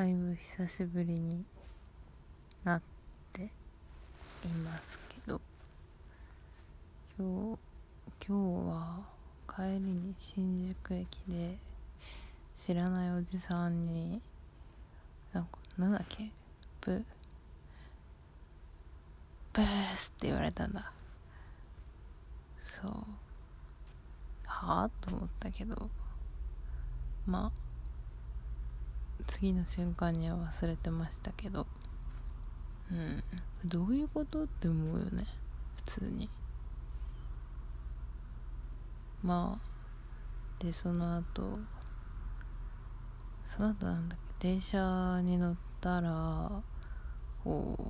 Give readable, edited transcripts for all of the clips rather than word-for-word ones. だいぶ久しぶりになっていますけど、今日は帰りに新宿駅で知らないおじさんになんだっけブースって言われたんだ。そう、はぁと思ったけど、まあ次の瞬間には忘れてましたけど、どういうことって思うよね、普通に。まあで、その後なんだっけ、電車に乗ったらこう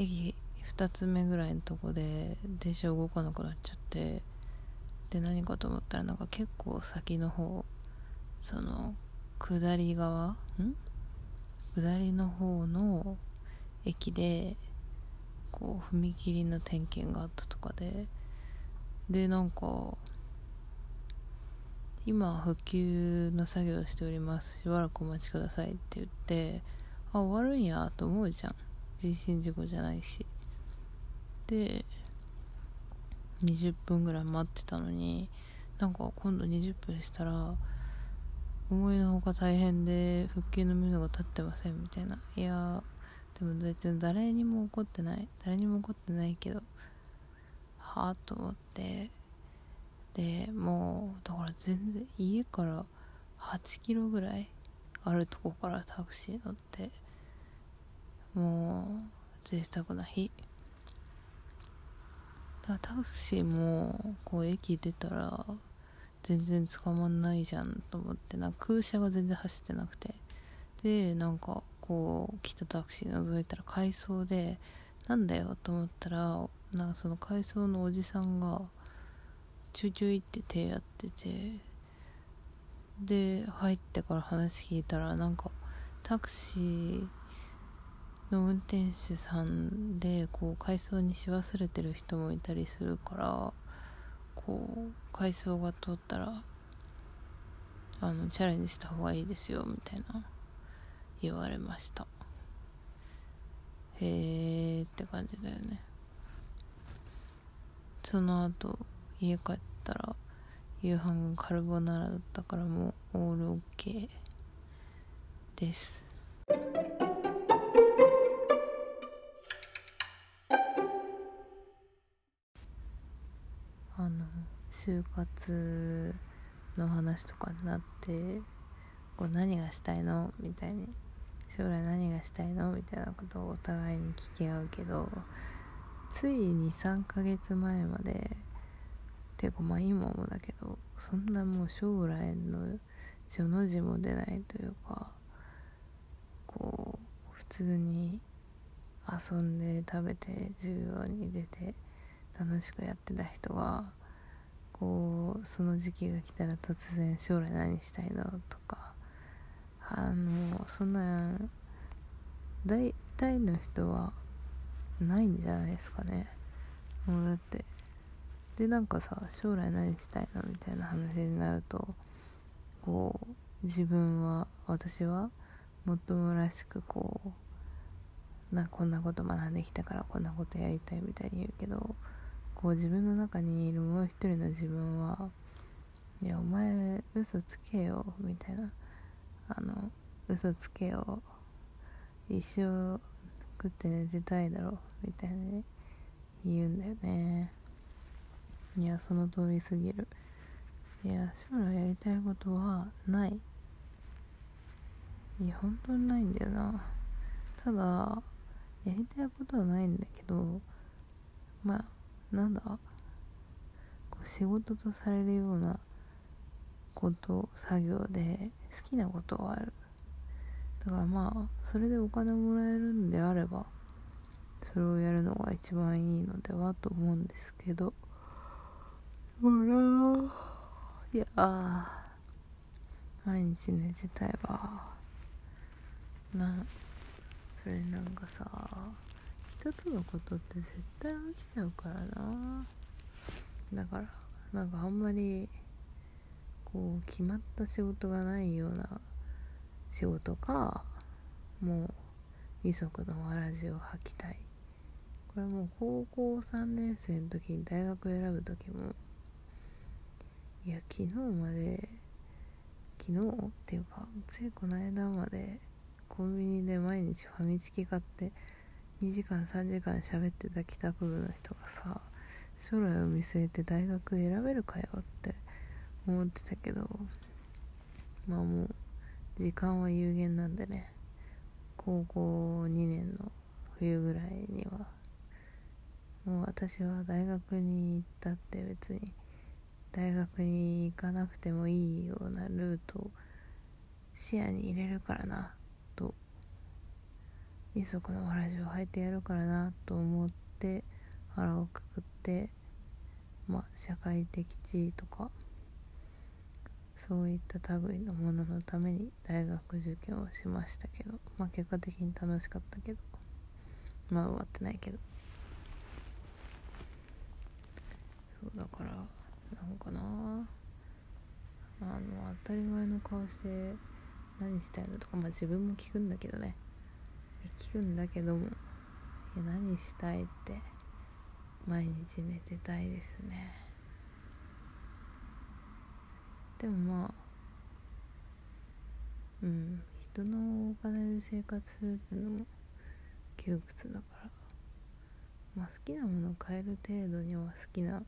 駅2つ目ぐらいのとこで電車動かなくなっちゃって、で何かと思ったら、なんか結構先の方、その下りの方の駅でこう踏切の点検があったとかで、なんか今復旧の作業しております、しばらくお待ちくださいって言って、あ、終わるんやと思うじゃん、人身事故じゃないし。で20分ぐらい待ってたのに、なんか今度20分したら思いのほか大変で復旧の目処が立ってませんみたいな。いやでも別に誰にも怒ってないけど、はぁと思って。でもうだから全然、家から8キロぐらいあるとこからタクシー乗って、もう贅沢な日だ。タクシーもこう駅出たら全然捕まんないじゃんと思って、なんか空車が全然走ってなくて、でなんかこう来たタクシー覗いたら回送で、なんだよと思ったら、なんかその回送のおじさんがちょいちょいって手やってて、で入ってから話聞いたら、なんかタクシーの運転手さんでこう回送にし忘れてる人もいたりするから、回送が通ったらチャレンジした方がいいですよみたいな言われました。へーって感じだよね。その後家帰ったら夕飯がカルボナーラだったから、もうオールオッケーです。就活の話とかになって、こう何がしたいのみたいに、将来何がしたいのみたいなことをお互いに聞き合うけど、ついに 2,3 ヶ月前までてか、まあ今もだけど、そんなもう将来の序の字も出ないというか、こう普通に遊んで食べて授業に出て楽しくやってた人が、こうその時期が来たら突然将来何したいのとか、そんな大体の人はないんじゃないですかね。もうだって、でなんかさ、将来何したいのみたいな話になると、こう私はもっともらしくこうこんなこと学んできたからこんなことやりたいみたいに言うけど、こう自分の中にいるもう一人の自分は、いやお前嘘つけよみたいな、嘘つけよ、一生食って寝てたいだろみたいに言うんだよね。いやその通りすぎる。いや将来やりたいことはない。いや本当にないんだよな。ただやりたいことはないんだけど、まあなんだ、こう仕事とされるようなこと、作業で好きなことはある。だからまあそれでお金もらえるんであれば、それをやるのが一番いいのではと思うんですけど、いやー毎日寝てたいわな。それなんかさ、一つのことって絶対飽きちゃうからな。だからなんかあんまりこう決まった仕事がないような仕事か、もう二足のわらじを履きたい。これもう高校3年生の時に大学を選ぶ時も、いやついこの間までコンビニで毎日ファミチキ買って2時間3時間喋ってた帰宅部の人がさ、将来を見据えて大学選べるかよって思ってたけど、まあもう時間は有限なんでね、高校2年の冬ぐらいにはもう私は大学に行ったって別に大学に行かなくてもいいようなルートを視野に入れるからなと、二足のわらじを履いてやるからなと思って腹をくくって、まあ社会的地位とかそういった類のもののために大学受験をしましたけど、まあ結果的に楽しかったけど、まあ終わってないけど、そうだからなんかな、当たり前の顔して何したいのとか、まあ自分も聞くんだけどね、いや何したいって、毎日寝てたいですね。でもまあ、人のお金で生活するっていうのも窮屈だから、まあ好きなものを買える程度には好きな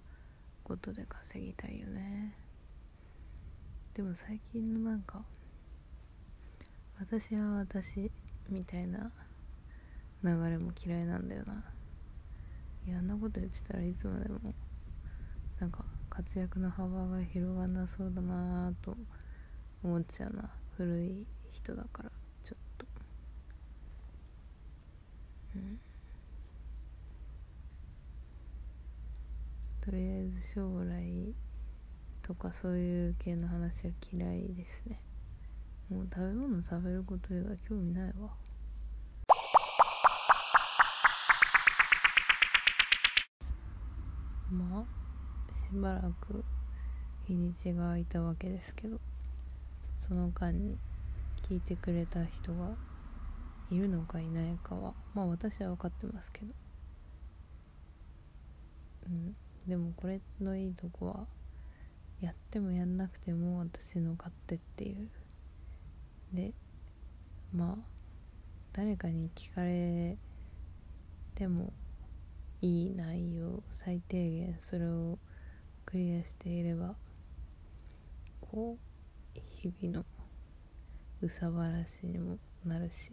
ことで稼ぎたいよね。でも最近のなんか、私は私みたいな流れも嫌いなんだよな。いや、あんなこと言ってたらいつまでもなんか活躍の幅が広がんなそうだなと思っちゃうな。古い人だからちょっと、とりあえず将来とかそういう系の話は嫌いですね。もう食べ物食べること以外興味ないわ。まあしばらく日にちが空いたわけですけど、その間に聞いてくれた人がいるのかいないかは、まあ私は分かってますけど、でもこれのいいとこは、やってもやんなくても私の勝手っていうで、まあ誰かに聞かれてもいい内容、最低限それをクリアしていれば、こう日々の憂さ晴らしにもなるし、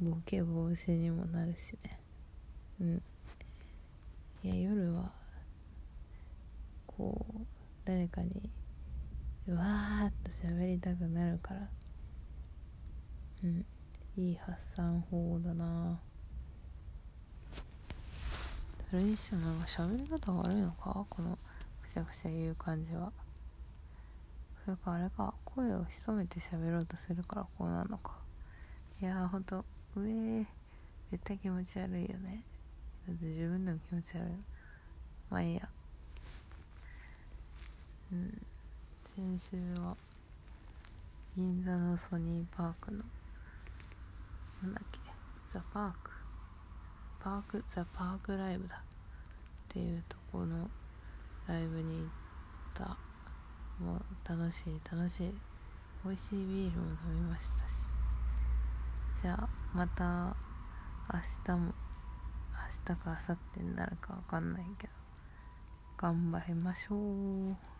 ボケ防止にもなるしね。いや夜はこう誰かにわーっと喋りたくなるから、いい発散法だな。それにしてもなんか喋り方が悪いのか、このくしゃくしゃ言う感じは。それかあれか、声を潜めて喋ろうとするからこうなのか。いやーほんと絶対気持ち悪いよね。だって自分でも気持ち悪い。まあいいや。先週は銀座のソニーパークのザ・パークライブだっていうとこのライブに行った。もう楽しい美味しいビールも飲みましたし、じゃあまた明日か明後日になるか分かんないけど頑張りましょう。